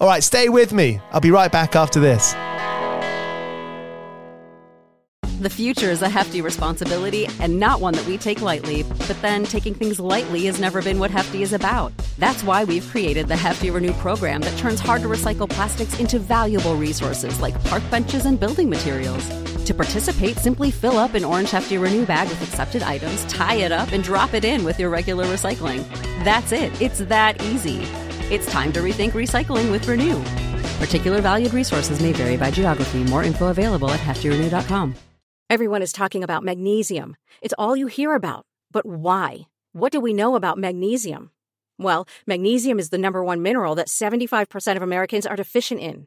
All right, stay with me. I'll be right back after this. The future is a hefty responsibility and not one that we take lightly. But then taking things lightly has never been what Hefty is about. That's why we've created the Hefty Renew program that turns hard to recycle plastics into valuable resources like park benches and building materials. To participate, simply fill up an orange Hefty Renew bag with accepted items, tie it up, and drop it in with your regular recycling. That's it. It's that easy. It's time to rethink recycling with Renew. Particular valued resources may vary by geography. More info available at heftyrenew.com. Everyone is talking about magnesium. It's all you hear about. But why? What do we know about magnesium? Well, magnesium is the number one mineral that 75% of Americans are deficient in.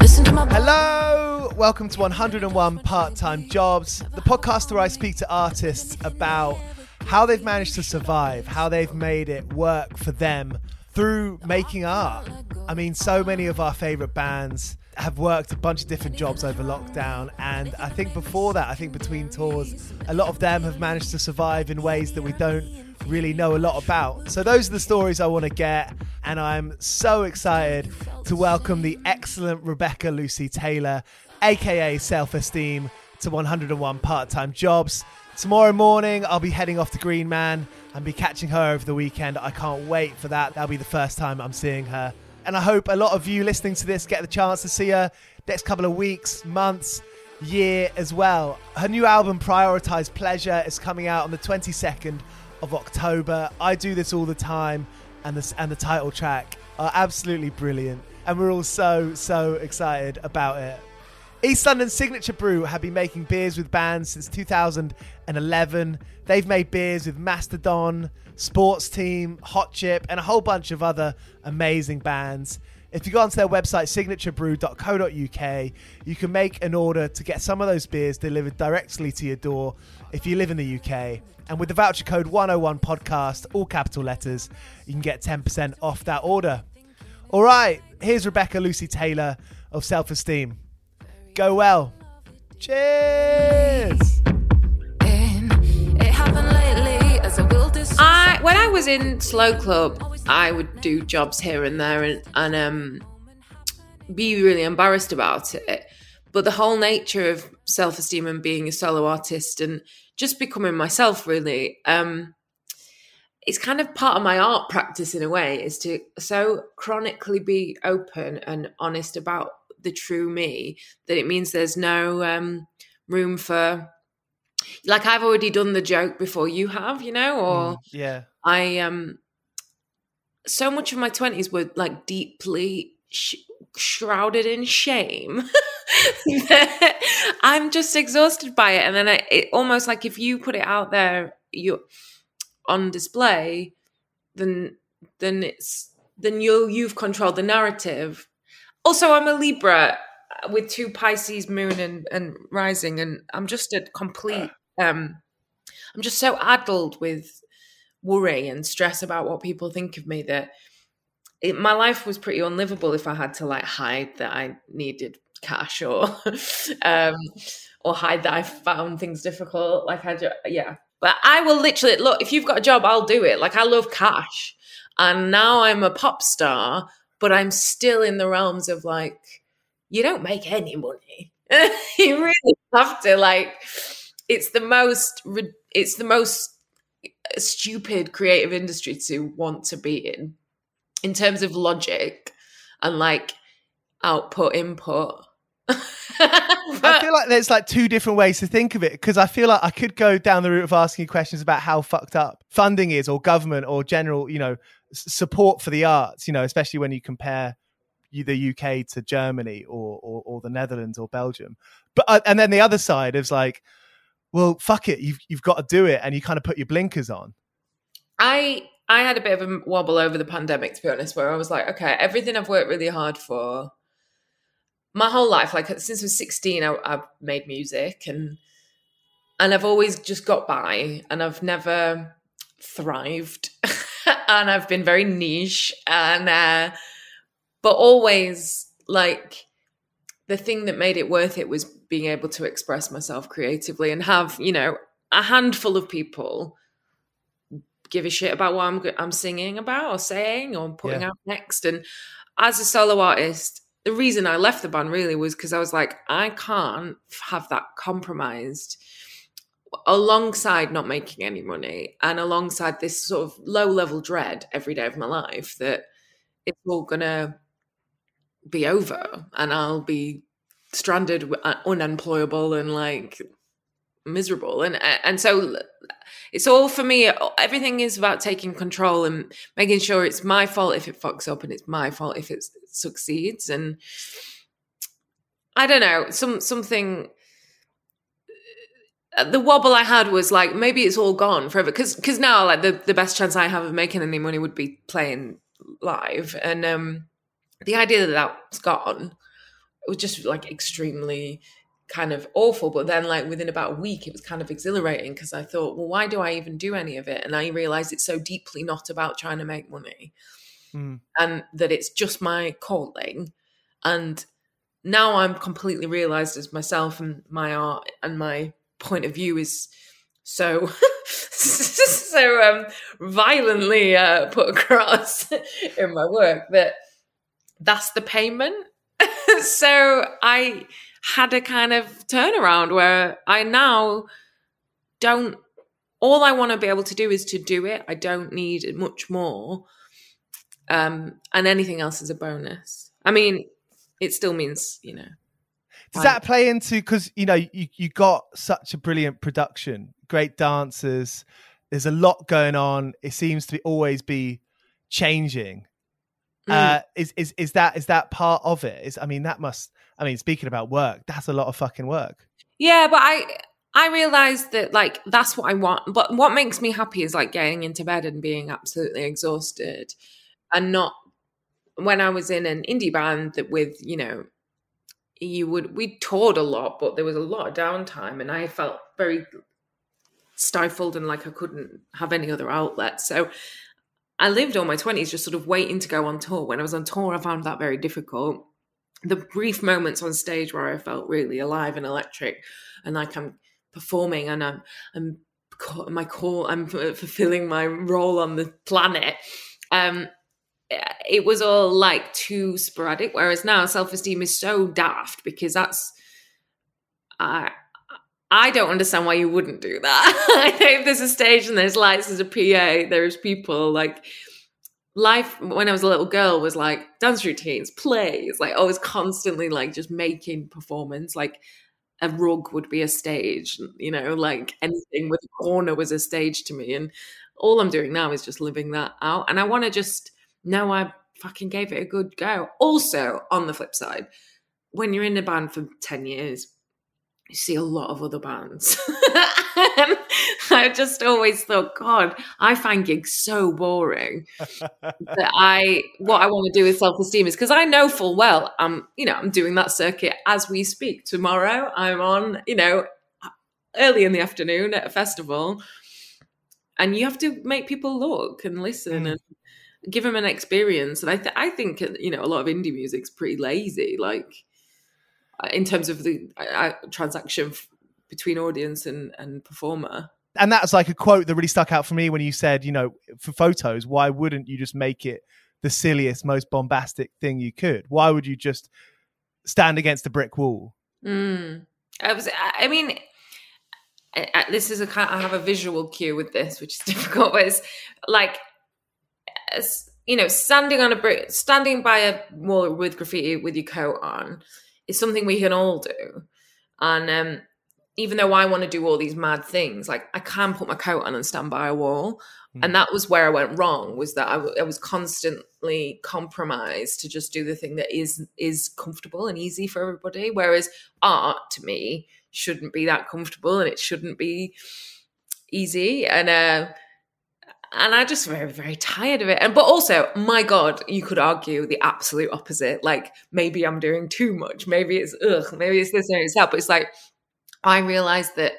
Hello, welcome to 101 Part-Time Jobs, the podcast where I speak to artists about how they've managed to survive, how they've made it work for them through making art. I mean, so many of our favourite bands have worked a bunch of different jobs over lockdown, and I think before that, I think between tours, a lot of them have managed to survive in ways that we don't really know a lot about. So those are the stories I want to get, and I'm so excited to welcome the excellent Rebecca Lucy Taylor, aka Self Esteem, to 101 Part-Time Jobs. Tomorrow morning I'll be heading off to Green Man and be catching her over the weekend. I can't wait for that. That'll be the first time I'm seeing her. And I hope a lot of you listening to this get the chance to see her next couple of weeks, months, year as well. Her new album, Prioritize Pleasure, is coming out on the 22nd of October. I do this all the time, and the title track are absolutely brilliant. And we're all so, so excited about it. East London Signature Brew have been making beers with bands since 2011. They've made beers with Mastodon, Sports Team, Hot Chip, and a whole bunch of other amazing bands. If you go onto their website, signaturebrew.co.uk, you can make an order to get some of those beers delivered directly to your door if you live in the UK. And with the voucher code 101podcast, all capital letters, you can get 10% off that order. All right, here's Rebecca Lucy Taylor of Self Esteem. Go well. Cheers. When I was in Slow Club, I would do jobs here and there and be really embarrassed about it. But the whole nature of self-esteem and being a solo artist and just becoming myself, really, it's kind of part of my art practice in a way, is to so chronically be open and honest about the true me that it means there's no room for, like, I've already done the joke before you have, you know, or so much of my 20s were like deeply shrouded in shame. I'm just exhausted by it. And then it almost like if you put it out there, you're on display, then you've controlled the narrative. Also, I'm a Libra with 2 Pisces moon and rising, and I'm just a complete, I'm just so addled with worry and stress about what people think of me that my life was pretty unlivable if I had to like hide that I needed cash or hide that I found things difficult. Like but I will literally, look, if you've got a job, I'll do it. Like, I love cash, and now I'm a pop star, but I'm still in the realms of like, you don't make any money. You really have to, like, it's the most stupid creative industry to want to be in terms of logic and like output, input. I feel like there's like 2 different ways to think of it, because I feel like I could go down the route of asking you questions about how fucked up funding is, or government, or general, you know, support for the arts, you know, especially when you compare the UK to Germany or the Netherlands or Belgium. But and then the other side is like, well, fuck it, you've got to do it, and you kind of put your blinkers on. I had a bit of a wobble over the pandemic, to be honest, where I was like, okay, everything I've worked really hard for my whole life, like since I was 16, I've made music and I've always just got by, and I've never thrived. And I've been very niche, and but always like the thing that made it worth it was being able to express myself creatively and have, you know, a handful of people give a shit about what I'm singing about or saying or putting out next. And as a solo artist, the reason I left the band really was because I was like, I can't have that compromised alongside not making any money and alongside this sort of low level dread every day of my life that it's all gonna be over and I'll be stranded, unemployable, and like miserable. And so it's all, for me, everything is about taking control and making sure it's my fault if it fucks up and it's my fault if it succeeds. And I don't know, something, the wobble I had was like, maybe it's all gone forever, because now like the best chance I have of making any money would be playing live, and the idea that that's gone, it was just like extremely kind of awful. But then like within about a week, it was kind of exhilarating, because I thought, well, why do I even do any of it? And I realized it's so deeply not about trying to make money, and that it's just my calling. And now I'm completely realized as myself, and my art and my point of view is so violently put across in my work that that's the payment. So I had a kind of turnaround where I now don't, all I want to be able to do is to do it. I don't need much more. And anything else is a bonus. I mean, it still means, you know. Does that play into, because, you know, you got such a brilliant production, great dancers, there's a lot going on. It seems to always be changing. Is that part of it? Speaking about work, that's a lot of fucking work. Yeah, but I realized that, like, that's what I want. But what makes me happy is, like, getting into bed and being absolutely exhausted, and not when I was in an indie band that with, you know, we toured a lot, but there was a lot of downtime, and I felt very stifled and like I couldn't have any other outlet. So I lived all my 20s just sort of waiting to go on tour. When I was on tour, I found that very difficult. The brief moments on stage where I felt really alive and electric, and like I'm performing and I'm fulfilling my role on the planet, it was all like too sporadic. Whereas now self-esteem is so daft, because that's I don't understand why you wouldn't do that. I know, if there's a stage and there's lights, there's a PA, there's people, like, life when I was a little girl was like dance routines, plays, like always constantly like just making performance. Like a rug would be a stage, you know, like anything with a corner was a stage to me. And all I'm doing now is just living that out. And I want to just know I fucking gave it a good go. Also, on the flip side, when you're in a band for 10 years, you see a lot of other bands. And I just always thought, God, I find gigs so boring. What I want to do with self-esteem is, because I know full well, I'm doing that circuit as we speak. Tomorrow I'm on, you know, early in the afternoon at a festival, and you have to make people look and listen and give them an experience. And I think, you know, a lot of indie music's pretty lazy, like, in terms of the transaction between audience and performer. And that's like a quote that really stuck out for me when you said, you know, for photos, why wouldn't you just make it the silliest, most bombastic thing you could? Why would you just stand against a brick wall? I have a visual cue with this, which is difficult, but it's like, you know, standing by a wall with graffiti with your coat on is something we can all do. And even though I want to do all these mad things, like, I can put my coat on and stand by a wall. And that was where I went wrong, was that I was constantly compromised to just do the thing that is comfortable and easy for everybody. Whereas art, to me, shouldn't be that comfortable, and it shouldn't be easy. And I just very, very tired of it. And but also, my God, you could argue the absolute opposite. Like, maybe I'm doing too much. Maybe it's this and it's that. But it's like, I realized that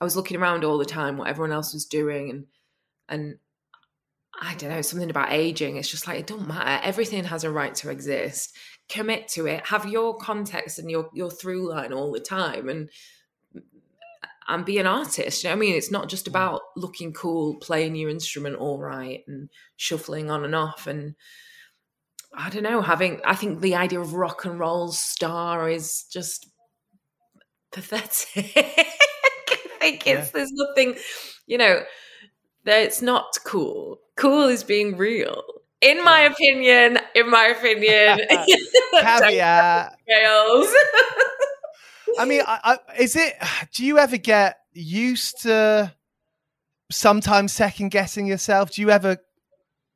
I was looking around all the time what everyone else was doing, and I don't know, something about aging. It's just like, it don't matter. Everything has a right to exist. Commit to it. Have your context and your through line all the time. And be an artist. You know what I mean? It's not just about looking cool, playing your instrument all right, and shuffling on and off. And I don't know, I think the idea of rock and roll star is just pathetic. I think there's nothing, you know, it's not cool. Cool is being real. In my opinion. Caveat. I mean, do you ever get used to sometimes second guessing yourself? Do you ever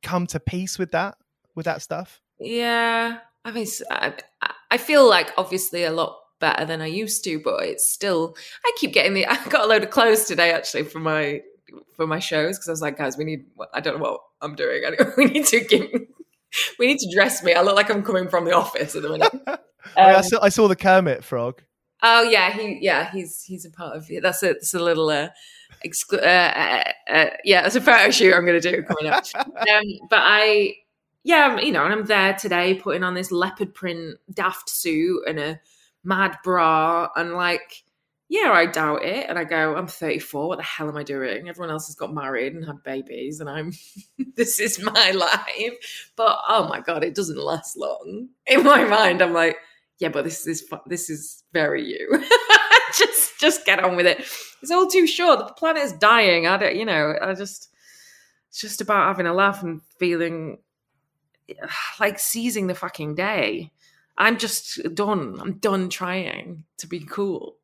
come to peace with that stuff? Yeah. I mean, I feel like obviously a lot better than I used to, but it's still, I keep getting I got a load of clothes today actually for my shows. 'Cause I was like, guys, I don't know what I'm doing. We need to dress me. I look like I'm coming from the office at the minute. I saw the Kermit frog. Oh yeah, he's a part of it. That's a little that's a photo shoot I'm going to do coming up. And I'm there today putting on this leopard print daft suit and a mad bra, and like, yeah, I doubt it, and I go, I'm 34. What the hell am I doing? Everyone else has got married and had babies, and I'm this is my life. But oh my God, it doesn't last long. In my mind, I'm like, yeah, but this is very you. just get on with it. It's all too short. The planet is dying. I don't, you know. It's just about having a laugh and feeling like seizing the fucking day. I'm just done. I'm done trying to be cool.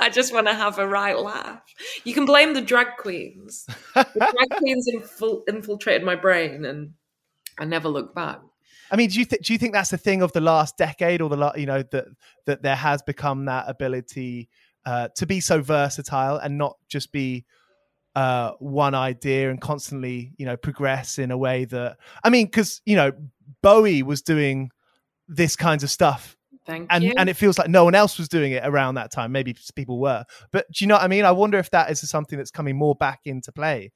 I just want to have a right laugh. You can blame the drag queens. The drag queens infiltrated my brain, and I never look back. I mean, do you think that's the thing of the last decade, or that there has become that ability to be so versatile and not just be one idea and constantly, progress in a way that, I mean, because Bowie was doing this kinds of stuff. And it feels like no one else was doing it around that time. Maybe people were, but do you know what I mean? I wonder if that is something that's coming more back into play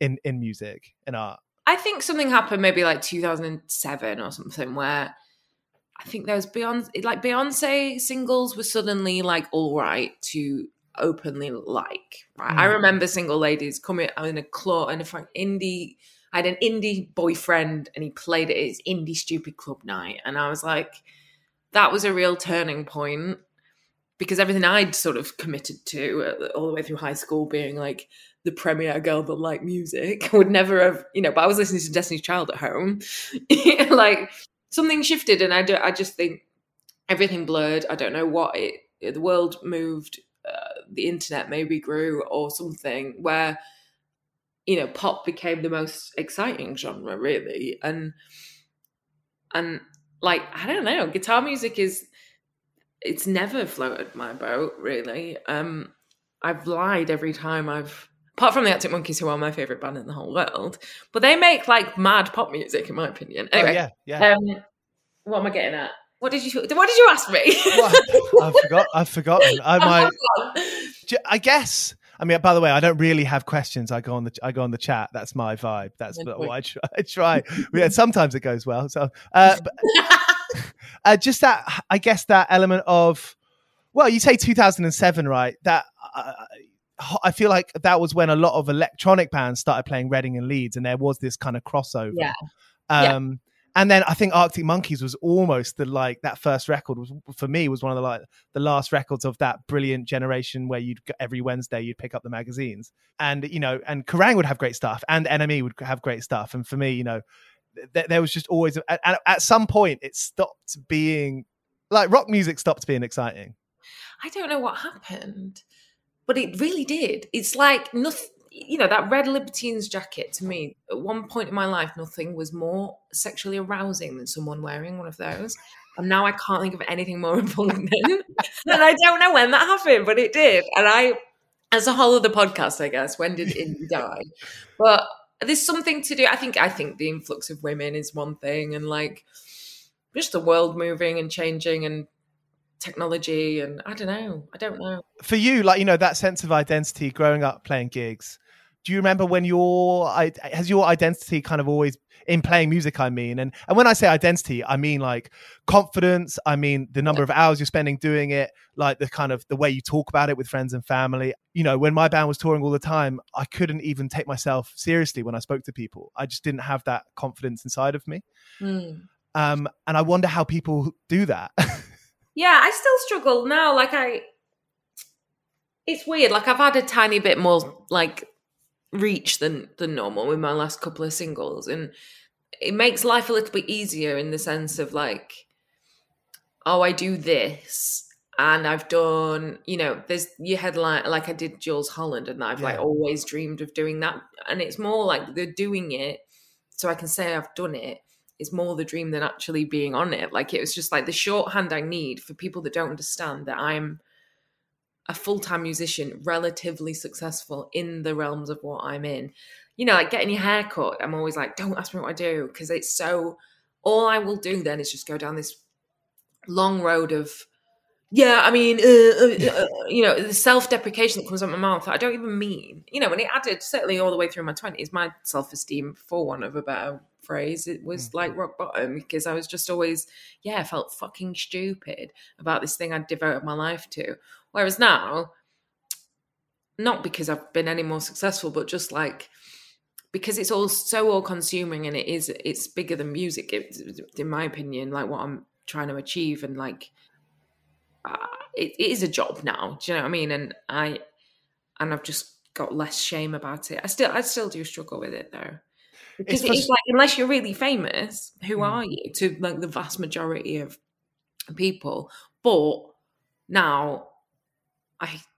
in music and art. I think something happened maybe like 2007 or something, where I think there was Beyonce singles were suddenly like all right to openly like. Right? I remember single ladies coming in a club and I had an indie boyfriend and he played at his indie stupid club night, and I was like. That was a real turning point, because everything I'd sort of committed to all the way through high school, being like the premier girl that liked music, would never have, but I was listening to Destiny's Child at home. Like something shifted, and I just think everything blurred. I don't know what the world moved, the internet maybe grew or something, where, pop became the most exciting genre really. And like, I don't know, guitar music it's never floated my boat, really. I've lied every time apart from the Arctic Monkeys, who are my favourite band in the whole world, but they make like mad pop music in my opinion. Anyway, yeah. What am I getting at? What did you ask me? I've forgotten. I guess. I mean, by the way, I don't really have questions. I go on the chat. That's my vibe. That's what I try. Yeah, sometimes it goes well. So, just that, I guess that element of, well, you say 2007, right? That I feel like that was when a lot of electronic bands started playing Reading and Leeds, and there was this kind of crossover. Yeah. And then I think Arctic Monkeys was almost that first record was, for me, was one of the last records of that brilliant generation where every Wednesday you'd pick up the magazines, and and Kerrang would have great stuff, and NME would have great stuff, and for me, there was just always at some point it stopped being like rock music stopped being exciting. I don't know what happened, but it really did. It's like nothing. That Red Libertines jacket, to me, at one point in my life, nothing was more sexually arousing than someone wearing one of those. And now I can't think of anything more important. And I don't know when that happened, but it did. And as a whole other podcast, I guess, when did indie die? But there's something to do. I think the influx of women is one thing, and like just the world moving and changing and technology, and I don't know for you, that sense of identity growing up playing gigs. Do you remember when has your identity kind of always in playing music? I mean, and when I say identity, I mean like confidence, I mean the number of hours you're spending doing it, like the kind of the way you talk about it with friends and family. When my band was touring all the time, I couldn't even take myself seriously when I spoke to people. I just didn't have that confidence inside of me. And I wonder how people do that. Yeah, I still struggle now. It's weird. Like, I've had a tiny bit more like reach than normal with my last couple of singles, and it makes life a little bit easier in the sense of like, oh, I do this, and I've done. There's your headline. Like, I did Jools Holland, and I've always dreamed of doing that, and it's more like they're doing it, so I can say I've done it. It's more the dream than actually being on it. Like, it was just like the shorthand I need for people that don't understand that I'm a full-time musician, relatively successful in the realms of what I'm in. Like getting your hair cut, I'm always like, don't ask me what I do, because it's so, all I will do then is just go down this long road of, the self-deprecation that comes out my mouth that I don't even mean. And it added, certainly all the way through my 20s, my self-esteem, for want of a better phrase, it was like rock bottom, because I was just always, I felt fucking stupid about this thing I'd devoted my life to. Whereas now, not because I've been any more successful, but just like, because it's all so all-consuming, and it's bigger than music, in my opinion, like what I'm trying to achieve, and like, it is a job now. Do you know what I mean? And I've just got less shame about it. I still do struggle with it though. Because it's like, unless you're really famous, who are you to like the vast majority of people? But now,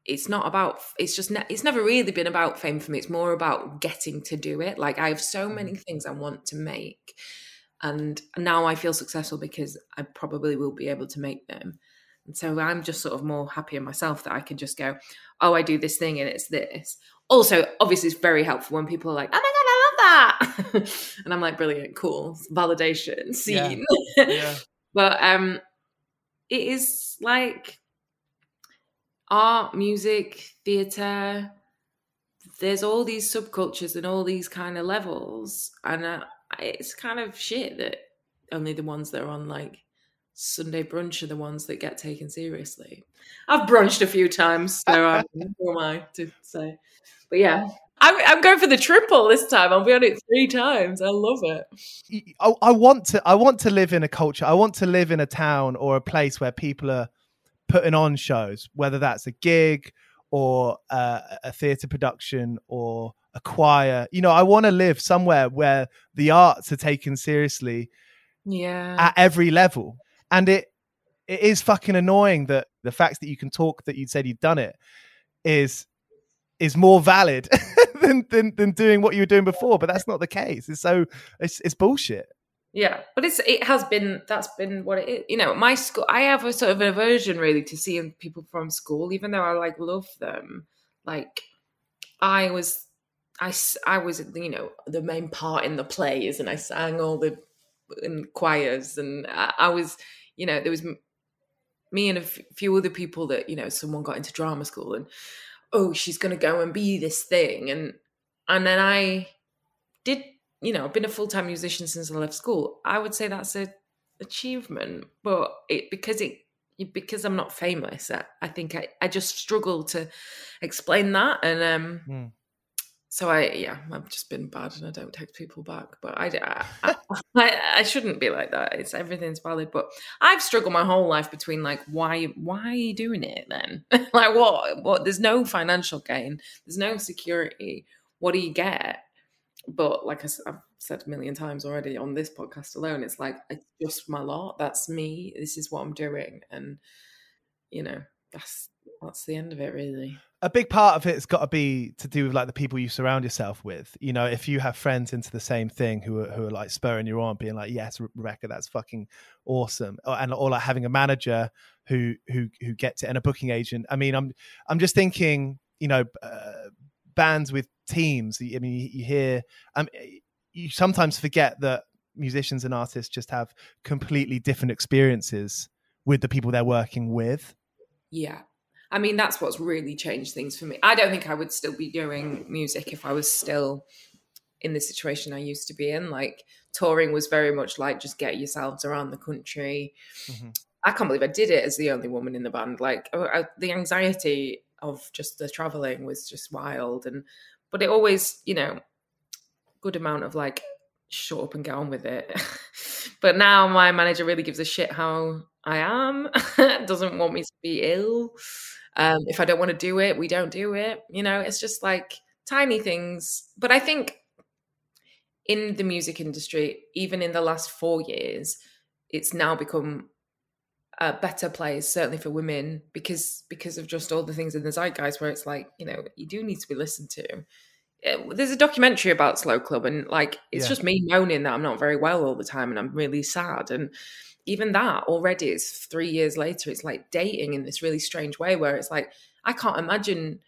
it's never really been about fame for me. It's more about getting to do it. Like, I have so many things I want to make, and now I feel successful because I probably will be able to make them. And so I'm just sort of more happy in myself that I can just go, oh, I do this thing and it's this. Also, obviously, it's very helpful when people are like, oh my God, I love that. And I'm like, brilliant, cool, validation, seen. Yeah. Yeah. But it is like art, music, theatre, there's all these subcultures and all these kind of levels. And it's kind of shit that only the ones that are on like Sunday Brunch are the ones that get taken seriously. I've brunched a few times, so who am I to say? But yeah, I'm going for the triple this time. I'll be on it 3 times. I love it. I want to live in a culture. I want to live in a town or a place where people are putting on shows, whether that's a gig or a theatre production or a choir. You know, I want to live somewhere where the arts are taken seriously, yeah, at every level. And it is fucking annoying that the fact that you can talk that you said you'd done it is more valid than doing what you were doing before. But that's not the case. It's so it's bullshit. Yeah, but it has been what it is. You know, my school, I have a sort of an aversion really to seeing people from school, even though I like love them. Like I was, you know, the main part in the plays, and I sang all the in choirs, and I was, you know, there was me and a few other people that, you know, someone got into drama school and, oh, she's going to go and be this thing. And then I did, you know, I've been a full-time musician since I left school. I would say that's an achievement, but because I'm not famous, I think I just struggle to explain that. And so I've just been bad, and I don't take people back, but I shouldn't be like that. It's everything's valid, but I've struggled my whole life between like, why are you doing it then? Like what, there's no financial gain. There's no security. What do you get? But like I've said a million times already on this podcast alone, it's like, it's just my lot. That's me. This is what I'm doing. And you know, that's the end of it really. A big part of it's got to be to do with like the people you surround yourself with. You know, if you have friends into the same thing who are like spurring you on, being like, "Yes, Rebecca, that's fucking awesome," or like having a manager who gets it and a booking agent. I mean, I'm just thinking, you know, bands with teams. I mean, you hear, you sometimes forget that musicians and artists just have completely different experiences with the people they're working with. Yeah. I mean, that's what's really changed things for me. I don't think I would still be doing music if I was still in the situation I used to be in. Like, touring was very much like just get yourselves around the country. Mm-hmm. I can't believe I did it as the only woman in the band. Like, the anxiety of just the traveling was just wild. But it always, you know, good amount of like, shut up and get on with it. But now my manager really gives a shit how I am. Doesn't want me to be ill. If I don't want to do it, we don't do it. You know, it's just like tiny things. But I think in the music industry, even in the last 4 years, it's now become a better place, certainly for women, because of just all the things in the zeitgeist where it's like, you know, you do need to be listened to. There's a documentary about Slow Club, and like, it's just me moaning that I'm not very well all the time and I'm really sad. And even that already is 3 years later. It's like dating in this really strange way where it's like, I can't imagine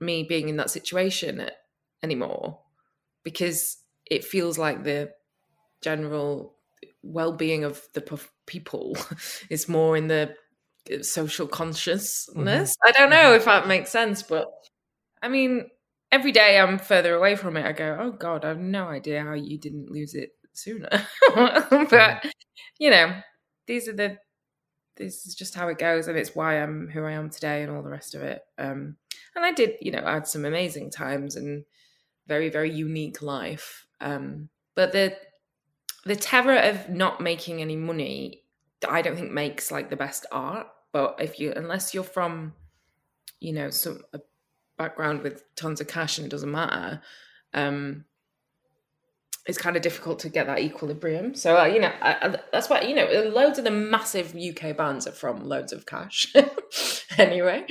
me being in that situation anymore because it feels like the general well-being of the people is more in the social consciousness. Mm-hmm. I don't know if that makes sense, but I mean, every day I'm further away from it. I go, oh God, I have no idea how you didn't lose it sooner. But you know, this is just how it goes, and it's why I'm who I am today and all the rest of it. And I did, you know, I had some amazing times and very, very unique life. But the terror of not making any money, I don't think makes like the best art. But unless you're from, you know, a background with tons of cash and it doesn't matter, it's kind of difficult to get that equilibrium. So, that's why, loads of the massive UK bands are from loads of cash. Anyway,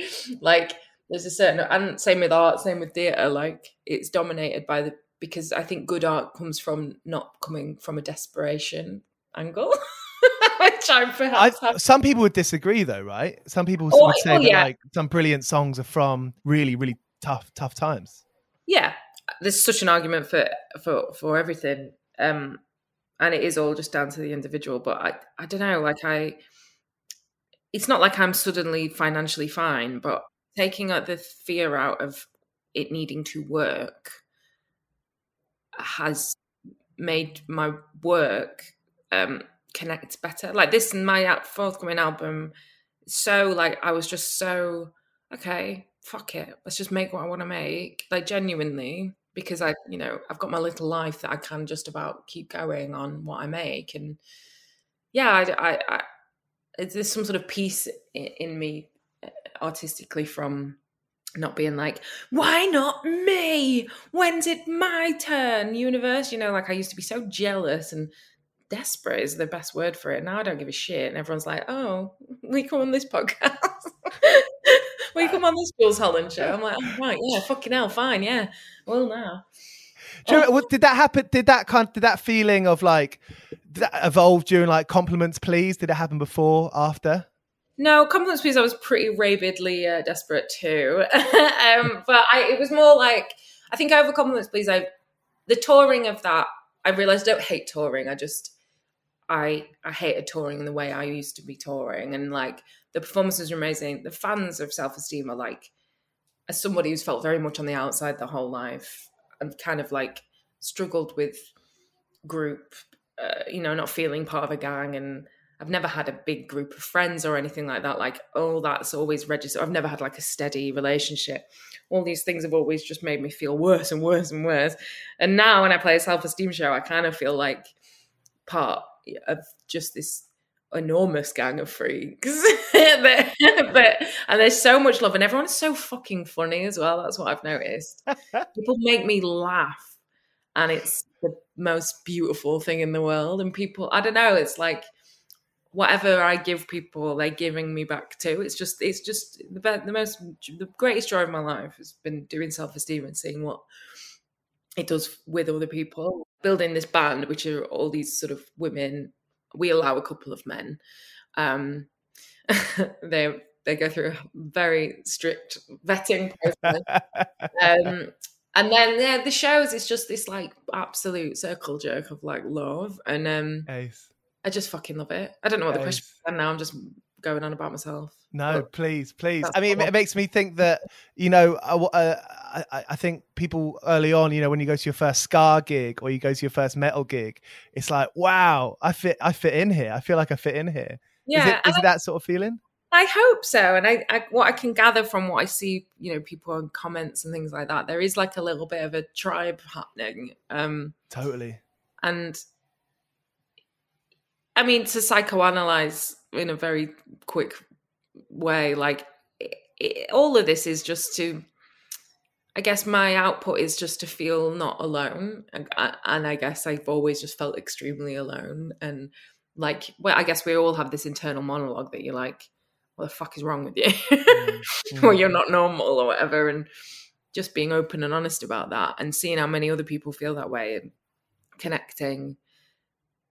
there's a certain, and same with art, same with theatre, it's dominated by because I think good art comes from not coming from a desperation angle. Which some people would disagree though, right? Some people would say some brilliant songs are from really, really tough times. Yeah. There's such an argument for everything. And it is all just down to the individual. But I don't know, it's not like I'm suddenly financially fine, but taking the fear out of it needing to work has made my work connect better. This, my forthcoming album, I was just so, okay, fuck it, let's just make what I want to make, genuinely, because I've got my little life that I can just about keep going on what I make. And there's some sort of peace in me artistically from not being why not me, when's it my turn, universe, I used to be so jealous and desperate is the best word for it. Now I don't give a shit, and everyone's oh, we come on this podcast. We come on this Jools Holland show. I'm oh, right, yeah, fucking hell, fine, yeah. Well, now, did that happen? Did that feeling of did that evolve during Compliments Please? Did it happen before, after? No, Compliments Please, I was pretty rabidly desperate too. But it was more I think over Compliments Please, the touring of that, I realised I don't hate touring. I hated touring in the way I used to be touring, and the performances are amazing. The fans of Self Esteem are as somebody who's felt very much on the outside the whole life and kind of struggled with group, not feeling part of a gang. And I've never had a big group of friends or anything like that. That's always registered. I've never had a steady relationship. All these things have always just made me feel worse and worse and worse. And now when I play a Self Esteem show, I kind of feel part of just this enormous gang of freaks. And there's so much love, and everyone's so fucking funny as well. That's what I've noticed. People make me laugh, and it's the most beautiful thing in the world. And people, I don't know, it's whatever I give people, they're giving me back too. It's just the greatest joy of my life has been doing Self-Esteem and seeing what it does with other people. Building this band, which are all these sort of women. We allow a couple of men. They go through a very strict vetting process. And then the shows, it's just this absolute circle jerk of love. And I just fucking love it. I don't know what the question is now. I'm just going on about myself. No, but please. I mean, it makes me think that, I think people early on, when you go to your first ska gig or you go to your first metal gig, it's wow, I fit in here. I feel like I fit in here. Yeah, is it that sort of feeling? I hope so. And I what I can gather from what I see, people on comments and things like that, there is a little bit of a tribe happening. Totally. And I mean, to psychoanalyze in a very quick way, all of this is just to, I guess my output is just to feel not alone. And I guess I've always just felt extremely alone. And well, I guess we all have this internal monologue that you're what the fuck is wrong with you? Mm-hmm. Or you're not normal or whatever. And just being open and honest about that and seeing how many other people feel that way and connecting.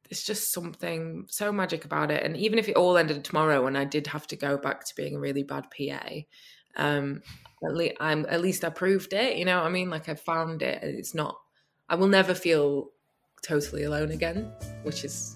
It's just something so magic about it. And even if it all ended tomorrow and I did have to go back to being a really bad PA, at least I proved it, you know what I mean? I found it. It's not, I will never feel totally alone again, which is,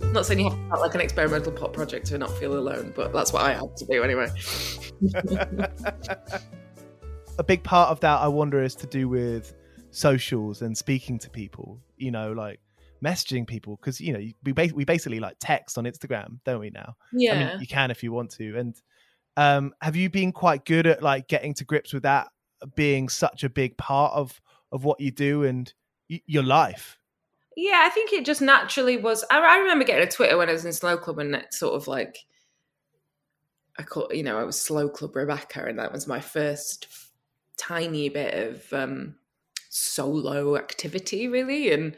I'm not saying you have to like an experimental pop project to not feel alone, but that's what I had to do anyway. A big part of that, I wonder, is to do with socials and speaking to people, you know, like messaging people, because, you know, we basically like text on Instagram, don't we now? Yeah. I mean, you can if you want to. And have you been quite good at like getting to grips with that being such a big part of what you do and your life? Yeah, I think it just naturally was. I remember getting a Twitter when I was in Slow Club, and it sort of like, I was Slow Club Rebecca, and that was my first tiny bit of solo activity, really. And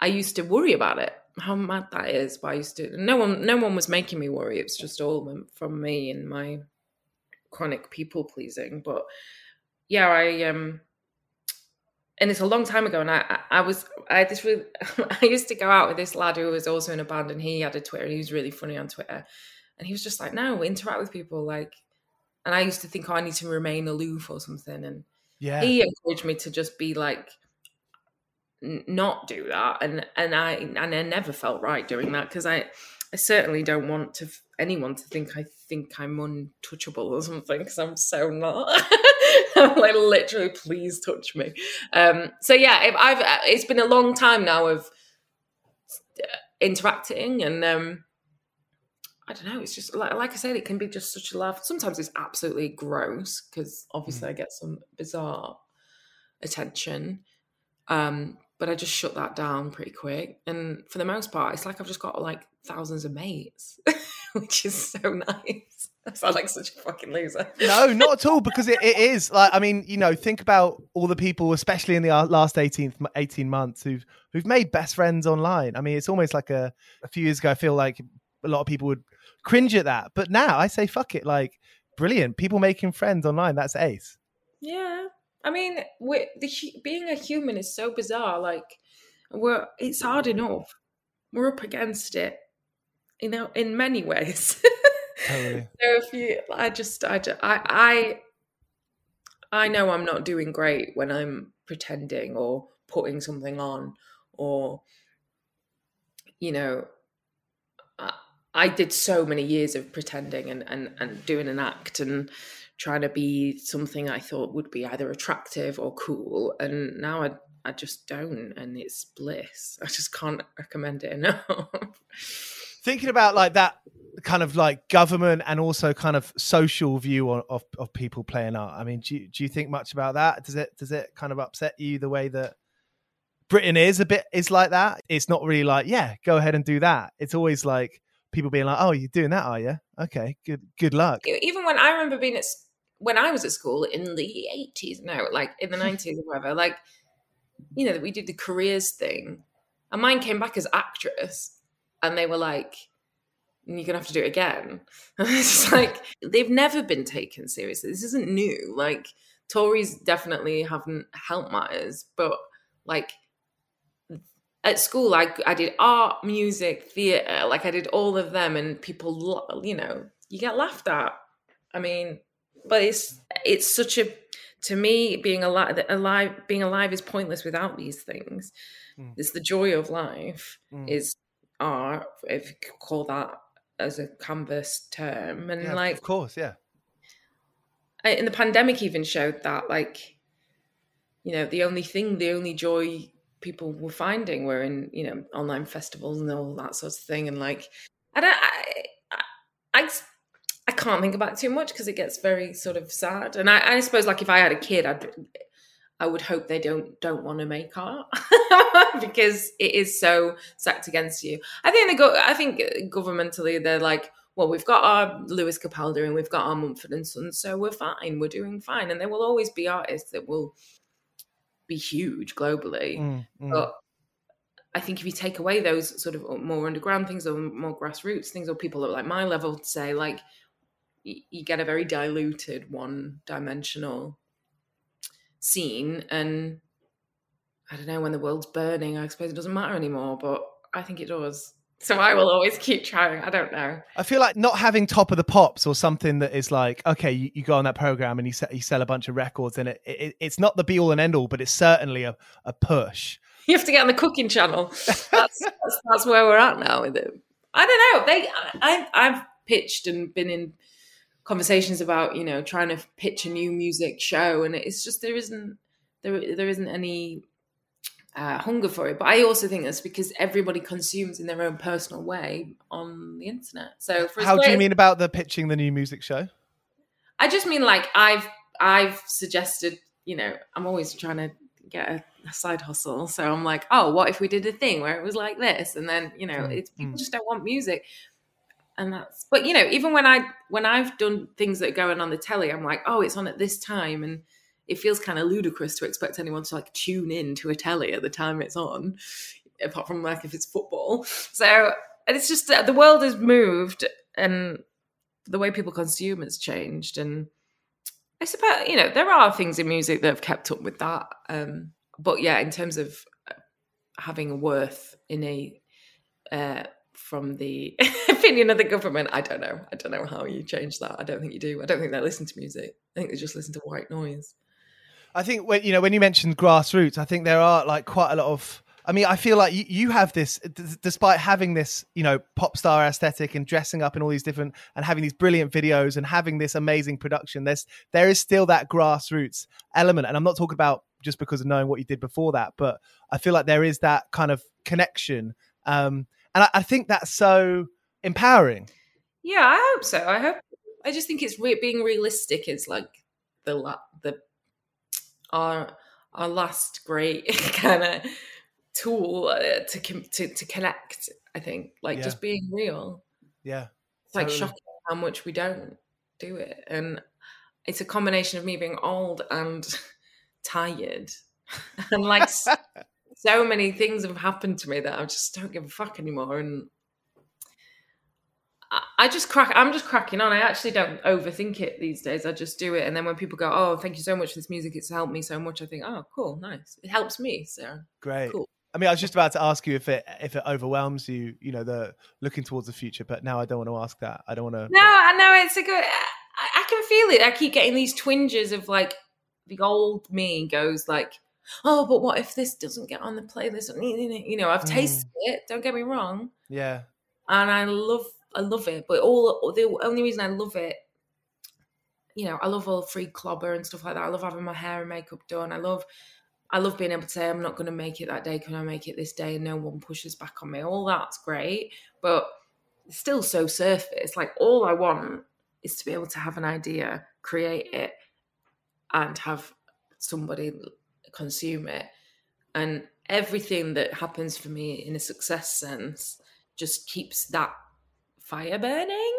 I used to worry about it, how mad that is. But I used to, no one was making me worry. It's just all from me and my chronic people pleasing. But yeah, and it's a long time ago, and I used to go out with this lad who was also in a band, and he had a Twitter, and he was really funny on Twitter, and he was just like, no, interact with people, like, and I used to think, oh, I need to remain aloof or something, and yeah, he encouraged me to just be like, not do that, and I never felt right doing that, because I certainly don't want to anyone to think I'm untouchable or something, because I'm so not. I'm like, literally, please touch me. So yeah, it's been a long time now of interacting, and I don't know. It's just like I said, it can be just such a laugh. Sometimes it's absolutely gross, because obviously I get some bizarre attention, but I just shut that down pretty quick. And for the most part, it's like I've just got like thousands of mates, which is so nice. I sound like such a fucking loser. No, not at all, because it is. Like, I mean, you know, think about all the people, especially in the last 18 months, who've made best friends online. I mean, it's almost like a few years ago, I feel like a lot of people would cringe at that. But now I say, fuck it, like, brilliant. People making friends online, that's ace. Yeah. I mean, being a human is so bizarre. Like, it's hard enough. We're up against it, you know, in many ways. Totally. So I know I'm not doing great when I'm pretending or putting something on, or, you know, I did so many years of pretending and doing an act and trying to be something I thought would be either attractive or cool, and now I just don't, and it's bliss. I just can't recommend it enough. Thinking about like that kind of like government and also kind of social view of people playing art. I mean, do you think much about that? Does it kind of upset you the way that Britain is like that? It's not really like, yeah, go ahead and do that. It's always like people being like, oh, you're doing that, are you? Okay, good luck. Even when I remember being when I was at school in the 80s, no, like in the 90s or whatever, like, you know, we did the careers thing, and mine came back as actress, and they were like, you're going to have to do it again. And it's just like, they've never been taken seriously. This isn't new. Like, Tories definitely haven't helped matters, but like, at school, I did art, music, theatre, like I did all of them, and people, you know, you get laughed at. I mean, but it's such a, to me, being alive is pointless without these things. It's the joy of life is art, if you could call that as a canvas term. And yeah, like, of course, yeah. And the pandemic even showed that, like, you know, the only joy people were finding were in, you know, online festivals and all that sort of thing. And like, I can't think about it too much, because it gets very sort of sad. And I suppose, like, if I had a kid, I would hope they don't want to make art because it is so stacked against you. I think governmentally they're like, well, we've got our Lewis Capaldi and we've got our Mumford and Sons, so we're fine. We're doing fine. And there will always be artists that will be huge globally. But I think if you take away those sort of more underground things or more grassroots things, or people that are like my level, to say, like, you get a very diluted, one-dimensional scene. And I don't know, when the world's burning, I suppose it doesn't matter anymore, but I think it does. So I will always keep trying. I don't know. I feel like not having Top of the Pops or something that is like, okay, you go on that program and you sell a bunch of records, and it's not the be all and end all, but it's certainly a push. You have to get on the cooking channel. That's where we're at now with it. I don't know. I've pitched and been in conversations about, you know, trying to pitch a new music show, and it's just there isn't any hunger for it. But I also think that's because everybody consumes in their own personal way on the internet. So for how do you mean about the pitching the new music show? I just mean like I've suggested, you know, I'm always trying to get a side hustle. So I'm like, oh, what if we did a thing where it was like this? And then, you know, it's, people just don't want music. And that's, but you know, even when I've done things that are going on the telly, I'm like, oh, it's on at this time. And it feels kind of ludicrous to expect anyone to like tune in to a telly at the time it's on, apart from like if it's football. So it's just the world has moved and the way people consume has changed. And I suppose, you know, there are things in music that have kept up with that. But yeah, in terms of having a worth in a, from the opinion of the government, I don't know. I don't know how you change that. I don't think you do. I don't think they listen to music. I think they just listen to white noise. I think when you mentioned grassroots, I think there are like quite a lot of, I mean, I feel like you have this, despite having this, you know, pop star aesthetic and dressing up in all these different and having these brilliant videos and having this amazing production, there is still that grassroots element. And I'm not talking about just because of knowing what you did before that, but I feel like there is that kind of connection. And I think that's so empowering. Yeah, I hope so. I just think it's being realistic is like our last great kind of tool to connect, I think, like just being real. Yeah, it's like shocking how much we don't do it, and it's a combination of me being old and tired, and like so many things have happened to me that I just don't give a fuck anymore, and I'm just cracking on. I actually don't overthink it these days. I just do it. And then when people go, oh, thank you so much for this music, it's helped me so much, I think, oh, cool, nice. It helps me, so great. Cool. I mean, I was just about to ask you if it overwhelms you, you know, the looking towards the future, but now I don't want to ask that. I don't want to. No, I know it's a good. I can feel it. I keep getting these twinges of like the old me goes like, oh, but what if this doesn't get on the playlist? You know, I've tasted it. Don't get me wrong. Yeah. And I love it, but the only reason I love it, you know, I love all free clobber and stuff like that. I love having my hair and makeup done. I love being able to say, I'm not going to make it that day. Can I make it this day? And no one pushes back on me. All that's great, but it's still so surface. Like all I want is to be able to have an idea, create it, and have somebody consume it. And everything that happens for me in a success sense just keeps that fire burning,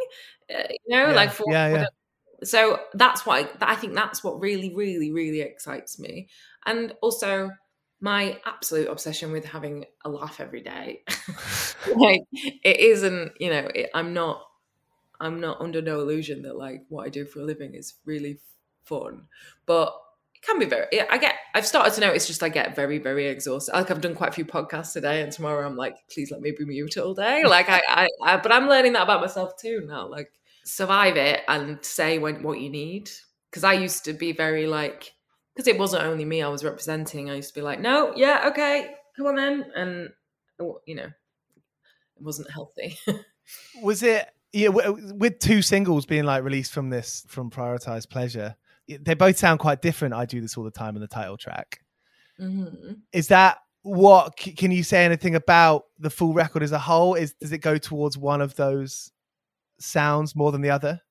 So that's why I think that's what really, really, really excites me. And also my absolute obsession with having a laugh every day. Like it isn't, you know, I'm not under no illusion that like what I do for a living is really fun, but it can be I've started to notice just I get very, very exhausted. Like I've done quite a few podcasts today, and tomorrow I'm like, please let me be mute all day. Like I but I'm learning that about myself too now. Like survive it and say what you need. Because I used to be very like, because it wasn't only me I was representing. I used to be like, no, yeah, okay, come on then. And, you know, it wasn't healthy. Was it, yeah, with two singles being like released from Prioritize Pleasure, they both sound quite different. I do this all the time in the title track. Mm-hmm. Is that what, can you say anything about the full record as a whole? Does it go towards one of those sounds more than the other?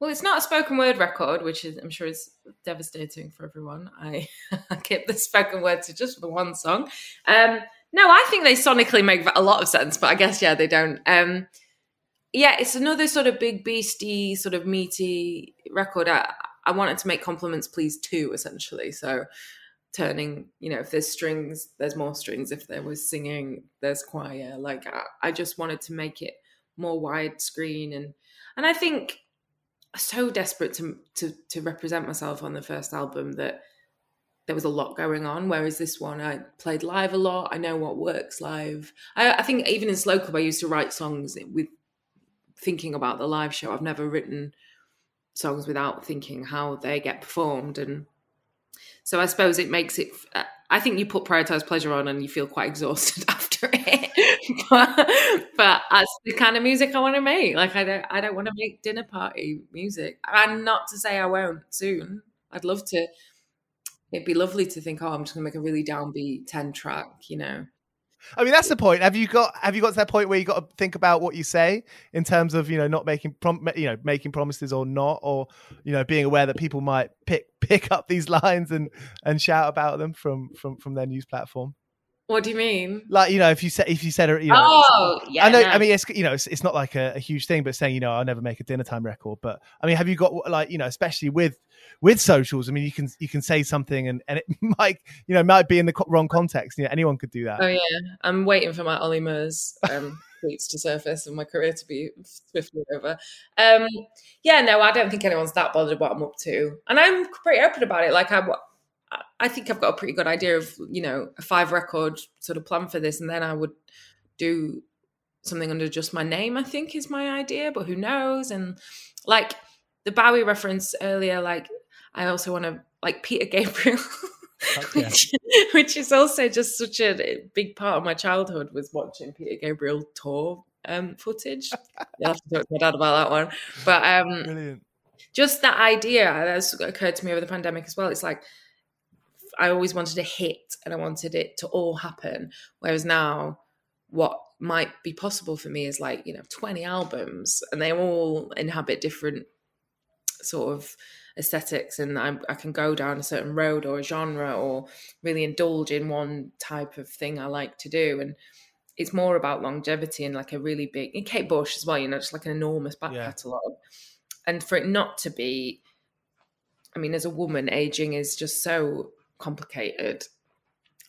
Well, it's not a spoken word record, which is, I'm sure is devastating for everyone. I kept the spoken word to just the one song. No, I think they sonically make a lot of sense, but I guess, yeah, they don't. Yeah, it's another sort of big beasty, sort of meaty record. I wanted to make Compliments Please 2, essentially. So turning, you know, if there's strings, there's more strings. If there was singing, there's choir. Like I just wanted to make it more widescreen. And I think I'm so desperate to represent myself on the first album that there was a lot going on. Whereas this one, I played live a lot. I know what works live. I think even in Slow Club, I used to write songs with thinking about the live show. I've never written songs without thinking how they get performed. And so I suppose it makes it, I think you put Prioritize Pleasure on and you feel quite exhausted after it. But that's the kind of music I want to make. Like, I don't want to make dinner party music. And not to say I won't soon. I'd love to. It'd be lovely to think, oh, I'm just going to make a really downbeat 10-track, you know. I mean, that's the point. Have you got to that point where you got to think about what you say in terms of, you know, not making making promises or not, or, you know, being aware that people might pick up these lines and shout about them from their news platform? What do you mean? Like, you know, if you said, you know, oh, yeah, I know. No. I mean, it's, you know, it's not like a huge thing, but saying, you know, I'll never make a dinner time record. But I mean, have you got, like, you know, especially with socials? I mean, you can say something and it might, you know, might be in the wrong context. You know, anyone could do that. Oh yeah, I'm waiting for my Ollie Murs tweets to surface and my career to be swiftly over. Yeah, no, I don't think anyone's that bothered what I'm up to, and I'm pretty open about it. Like I think I've got a pretty good idea of, you know, a 5-record sort of plan for this. And then I would do something under just my name, I think is my idea, but who knows? And like the Bowie reference earlier, like I also want to, like, Peter Gabriel, okay. which is also just such a big part of my childhood, was watching Peter Gabriel tour footage. You'll have to talk to my dad about that one. But brilliant. Just that idea that's occurred to me over the pandemic as well. It's like, I always wanted a hit and I wanted it to all happen. Whereas now what might be possible for me is, like, you know, 20 albums and they all inhabit different sort of aesthetics, and I can go down a certain road or a genre or really indulge in one type of thing I like to do. And it's more about longevity and, like, a really big, and Kate Bush as well, you know, just like an enormous back catalogue. And for it not to be, I mean, as a woman, aging is just so complicated,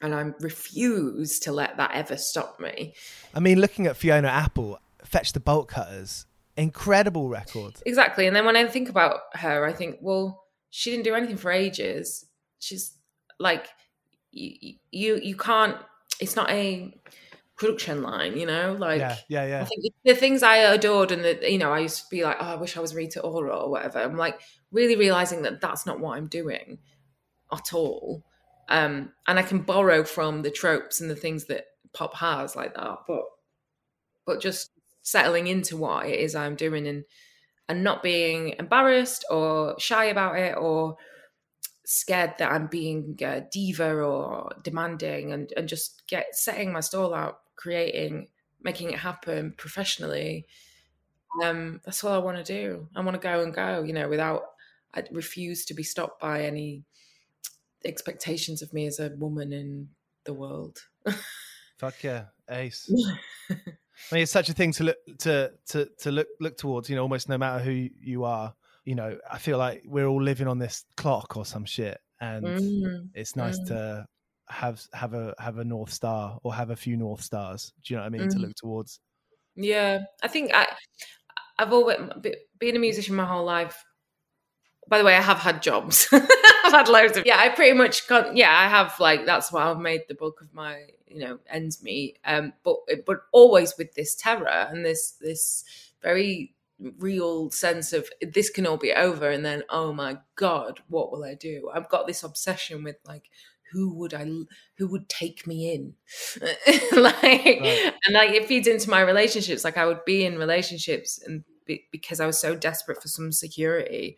and I refuse to let that ever stop me. I mean, looking at Fiona Apple, Fetch the Bolt Cutters, incredible record. Exactly. And then when I think about her, I think, well, she didn't do anything for ages. She's like, you can't, it's not a production line, you know, like, yeah. I think the things I adored, and that, you know, I used to be like, oh, I wish I was Rita Ora or whatever. I'm like really realizing that that's not what I'm doing at all, and I can borrow from the tropes and the things that pop has, like that, but just settling into what it is I'm doing and not being embarrassed or shy about it or scared that I'm being a diva or demanding, and just setting my stall out, creating, making it happen professionally. That's all I want to do. I want to go, you know, I refuse to be stopped by any expectations of me as a woman in the world. Fuck yeah, ace. I mean, it's such a thing to look towards, you know, almost no matter who you are. You know, I feel like we're all living on this clock or some shit, and it's nice to have a North Star, or have a few North Stars, do you know what I mean, to look towards. Yeah, I think I've always been a musician my whole life. By the way, I have had jobs. I've had loads of... Yeah, I pretty much can't... Yeah, I have, like... That's why I've made the bulk of my, you know, ends meet. But always with this terror and this very real sense of, this can all be over, and then, oh my God, what will I do? I've got this obsession with, like, who would take me in? Like, right. And, like, it feeds into my relationships. Like, I would be in relationships because I was so desperate for some security...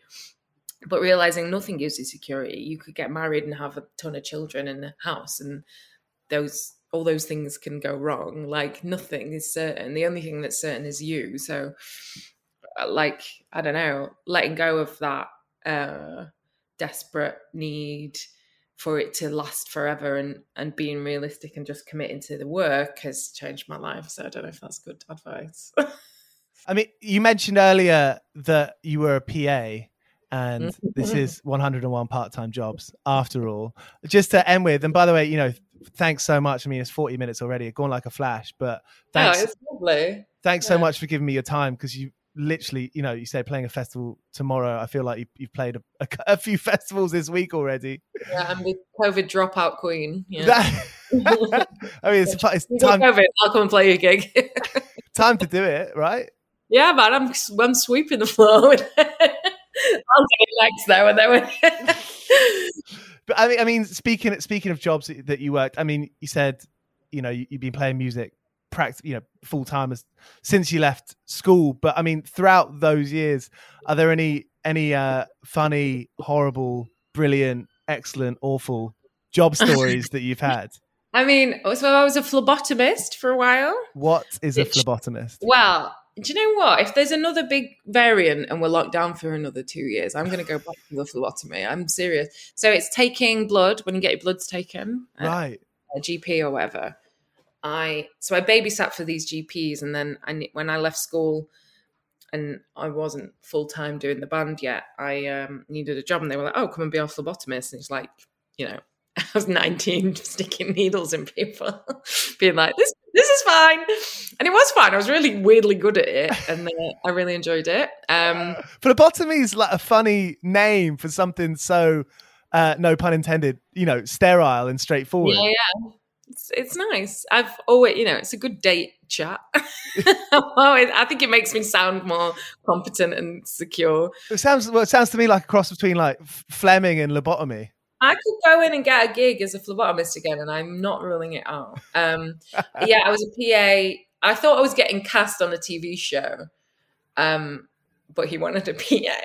But realizing nothing gives you security. You could get married and have a ton of children and a house, and all those things can go wrong. Like, nothing is certain. The only thing that's certain is you. So, like, I don't know, letting go of that desperate need for it to last forever and being realistic and just committing to the work has changed my life. So I don't know if that's good advice. I mean, you mentioned earlier that you were a PA. And this is 101 part-time jobs, after all. Just to end with, and by the way, you know, thanks so much. I mean, it's 40 minutes already. It's gone like a flash, but thanks. Oh, it's lovely. Thanks so much for giving me your time, because you literally, you know, you say playing a festival tomorrow. I feel like you've played a few festivals this week already. Yeah, I'm the COVID dropout queen. Yeah. I mean, it's time. COVID, I'll come and play your gig. Time to do it, right? Yeah, man, I'm sweeping the floor with it. I'll take legs though, and then. But I mean, speaking of jobs that you worked, I mean, you said, you know, you've been playing music full time as since you left school. But I mean, throughout those years, are there any funny, horrible, brilliant, excellent, awful job stories that you've had? I mean, so I was a phlebotomist for a while. What is a phlebotomist? Well, do you know what? If there's another big variant and we're locked down for another 2 years, I'm going to go back to the phlebotomy. I'm serious. So it's taking blood when you get your bloods taken, right? A GP or whatever. So I babysat for these GPs, and then when I left school and I wasn't full time doing the band yet, I needed a job, and they were like, "Oh, come and be our phlebotomist." And it's like, you know, I was 19, sticking needles in people, being like, "This is fine," and it was fine. I was really weirdly good at it, and I really enjoyed it. Phlebotomy is like a funny name for something so, no pun intended, you know, sterile and straightforward. Yeah. It's nice. I've always, it's a good date chat. I think it makes me sound more competent and secure. It sounds to me like a cross between like Fleming and lobotomy. I could go in and get a gig as a phlebotomist again, and I'm not ruling it out. Yeah, I was a PA. I thought I was getting cast on a TV show, but he wanted a PA.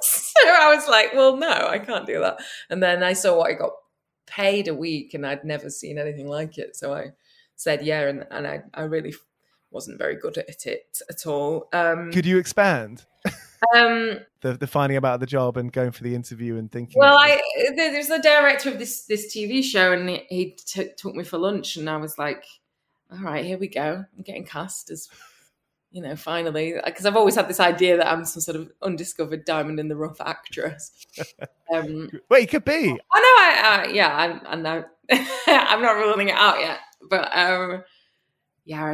So I was like, well, no, I can't do that. And then I saw what I got paid a week, and I'd never seen anything like it, so I said yeah, and I really wasn't very good at it at all. Could you expand the finding about the job and going for the interview and thinking, well, there's the director of this TV show, and he took me for lunch, and I was like, all right, here we go, I'm getting cast as, finally, because I've always had this idea that I'm some sort of undiscovered diamond in the rough actress. Well, you could be. I know. I'm not ruling it out yet. But I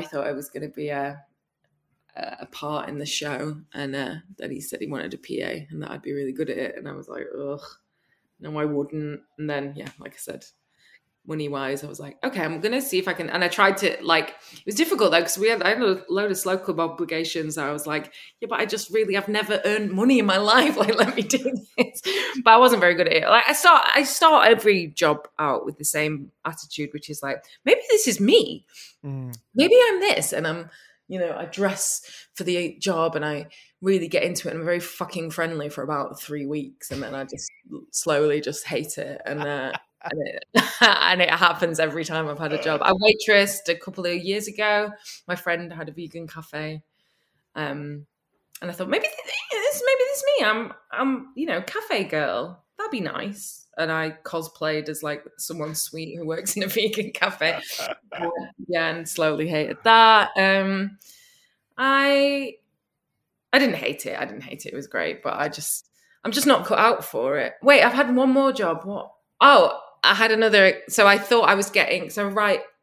thought it was going to be a part in the show, and then he said he wanted a PA and that I'd be really good at it. And I was like, ugh, no, I wouldn't. And then, yeah, like I said, money-wise, I was like, okay, I'm going to see if I can. And I tried to, it was difficult, though, because I had a load of Slow Club obligations. I was like, yeah, but I've never earned money in my life. Let me do this. But I wasn't very good at it. I start every job out with the same attitude, which is like, maybe this is me. Mm. Maybe I'm this. And I'm, I dress for the job and I really get into it. And I'm very fucking friendly for about 3 weeks. And then I just slowly just hate it. And, And it happens every time I've had a job. I waitressed a couple of years ago. My friend had a vegan cafe, and I thought maybe this is me. I'm cafe girl. That'd be nice. And I cosplayed as someone sweet who works in a vegan cafe. Yeah, and slowly hated that. I didn't hate it. It was great, but I'm just not cut out for it. Wait, I've had one more job. What? Oh. I had another, so I thought I was getting,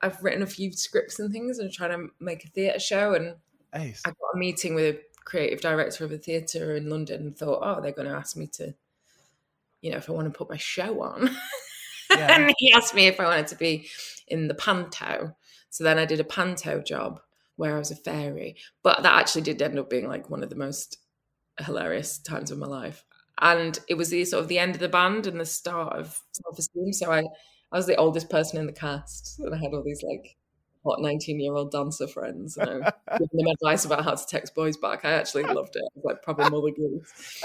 I've written a few scripts and things and trying to make a theatre show, and Ace. I got a meeting with a creative director of a theatre in London and thought, oh, they're going to ask me to, if I want to put my show on. Yeah. And he asked me if I wanted to be in the panto. So then I did a panto job where I was a fairy, but that actually did end up being one of the most hilarious times of my life. And it was the end of the band and the start of Self Esteem. So I was the oldest person in the cast, and I had all these hot 19-year-old dancer friends, and I was giving them advice about how to text boys back. I actually loved it. It was proper mother goose.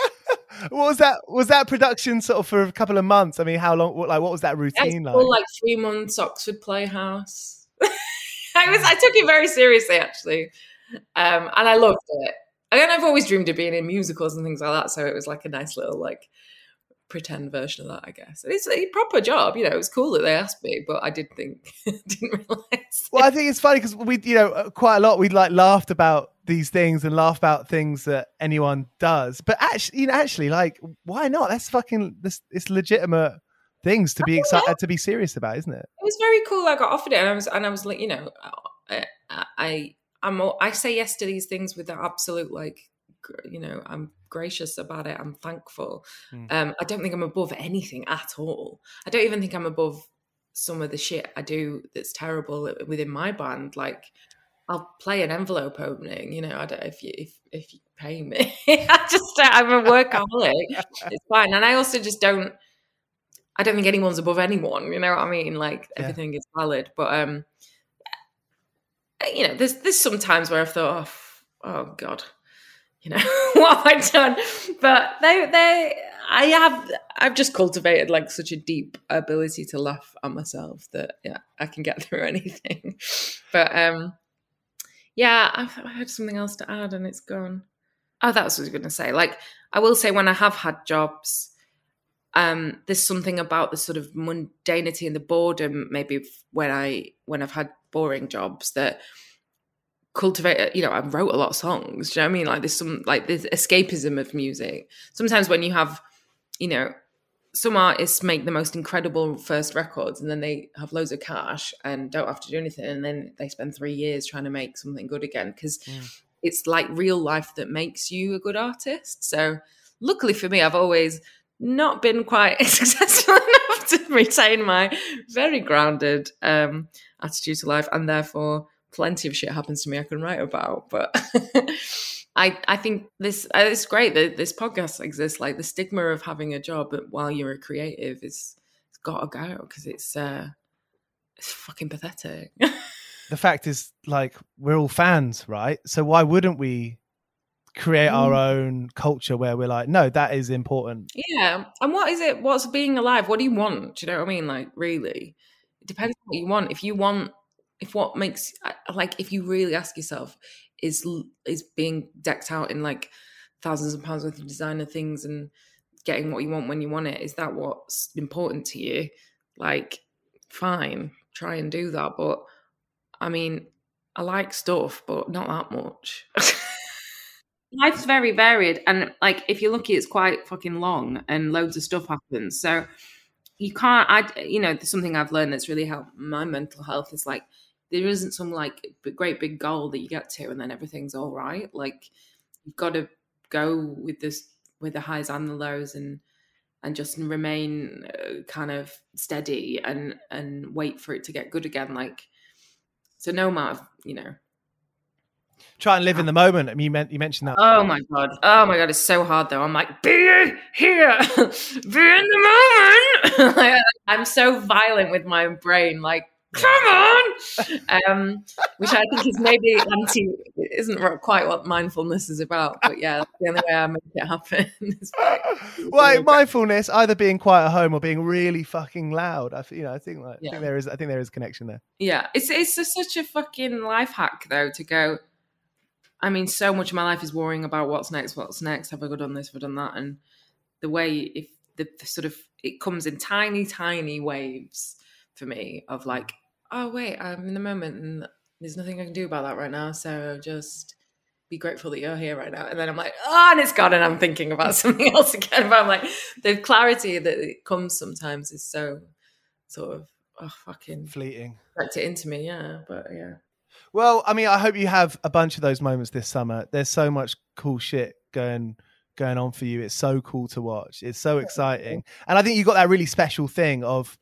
What was that? Was that production sort of for a couple of months? I mean, how long? What was that routine like? All 3 months, Oxford Playhouse. I took it very seriously, actually, and I loved it. And I've always dreamed of being in musicals and things like that, so it was a nice little pretend version of that, I guess. It's a proper job, It was cool that they asked me, but I didn't realise. Well, I think it's funny because we, quite a lot we'd laughed about these things and laugh about things that anyone does, but actually, why not? That's fucking it's legitimate things to be excited to be serious about, isn't it? It was very cool. I got offered it, and I was like, I say yes to these things with the absolute, I'm gracious about it. I'm thankful. Mm. I don't think I'm above anything at all. I don't even think I'm above some of the shit I do that's terrible within my band. I'll play an envelope opening. I don't if you pay me. I'm a workaholic. It's fine, and I also just don't. I don't think anyone's above anyone. You know what I mean? Everything is valid, but you know, there's some times where I've thought, oh God, you know, what have I done? But I've just cultivated like such a deep ability to laugh at myself that yeah, I can get through anything. But yeah, I had something else to add and it's gone. Oh, that's what I was going to say. Like, I will say when I have had jobs, there's something about the sort of mundanity and the boredom, maybe when I've had boring jobs that cultivate, you know, I wrote a lot of songs. Do you know what I mean? Like, there's some, like, this escapism of music. Sometimes when you have, you know, some artists make the most incredible first records and then they have loads of cash and don't have to do anything. And then they spend 3 years trying to make something good again. Cause it's like real life that makes you a good artist. So luckily for me, I've always not been quite successful enough to retain my very grounded attitude to life, and therefore plenty of shit happens to me I can write about. But I think this, it's great that this podcast exists. Like, the stigma of having a job while you're a creative is, it's gotta go, because it's fucking pathetic. The fact is, like, we're all fans, right? So why wouldn't we create our own culture where we're like, no, that is important. Yeah. And what is it? What's being alive? What do you want? Do you know what I mean? Like, really, it depends on what you want. If what makes, like, if you really ask yourself, is being decked out in like thousands of pounds worth of designer things and getting what you want when you want it, is that what's important to you? Like, fine, try and do that. But I mean, I like stuff, but not that much. Life's very varied, and like, if you're lucky, it's quite fucking long and loads of stuff happens. So you can't, there's something I've learned that's really helped my mental health is like, there isn't some like great big goal that you get to and then everything's all right. Like, you've got to go with this, with the highs and the lows, and just remain kind of steady and wait for it to get good again. Like, so no amount of, you know, try and live in the moment. I mean, you mentioned that. Oh my god, it's so hard though. I'm like, be here, be in the moment. Like, I'm so violent with my brain. Like, come on, which I think is maybe isn't quite what mindfulness is about. But yeah, that's the only way I make it happen. Well, mindfulness, either being quiet at home or being really fucking loud. I think there is a connection there. Yeah, it's such a fucking life hack though to go. I mean, so much of my life is worrying about what's next, have I done this, have I done that? And the way, if the sort of, it comes in tiny, tiny waves for me of like, oh wait, I'm in the moment and there's nothing I can do about that right now. So just be grateful that you're here right now. And then I'm like, oh, and it's gone and I'm thinking about something else again. But I'm like, the clarity that it comes sometimes is so sort of, oh, fucking fleeting. Sucked it into me, yeah, but yeah. Well, I mean, I hope you have a bunch of those moments this summer. There's so much cool shit going on for you. It's so cool to watch. It's so exciting. And I think you got that really special thing of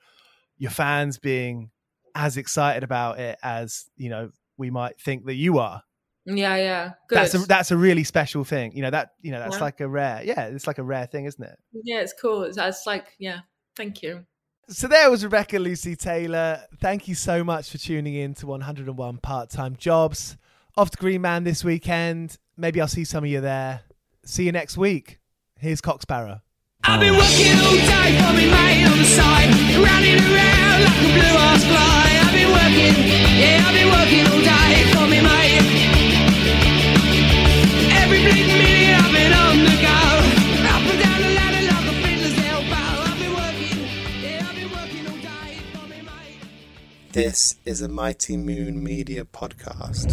your fans being as excited about it as, you know, we might think that you are. Yeah, yeah. Good. That's a really special thing. That's like a rare. Yeah, it's like a rare thing, isn't it? Yeah, it's cool. It's like, yeah, thank you. So there was Rebecca Lucy Taylor. Thank you so much for tuning in to 101 Part-Time Jobs. Off to Green Man this weekend. Maybe I'll see some of you there. See you next week. Here's Cocksparrow. I've been working all day for me mate on the side, running around like a blue-ass fly. I've been working, yeah, I've been working all day for me mate. Every bleeding minute I've been on the go. This is a Mighty Moon Media podcast.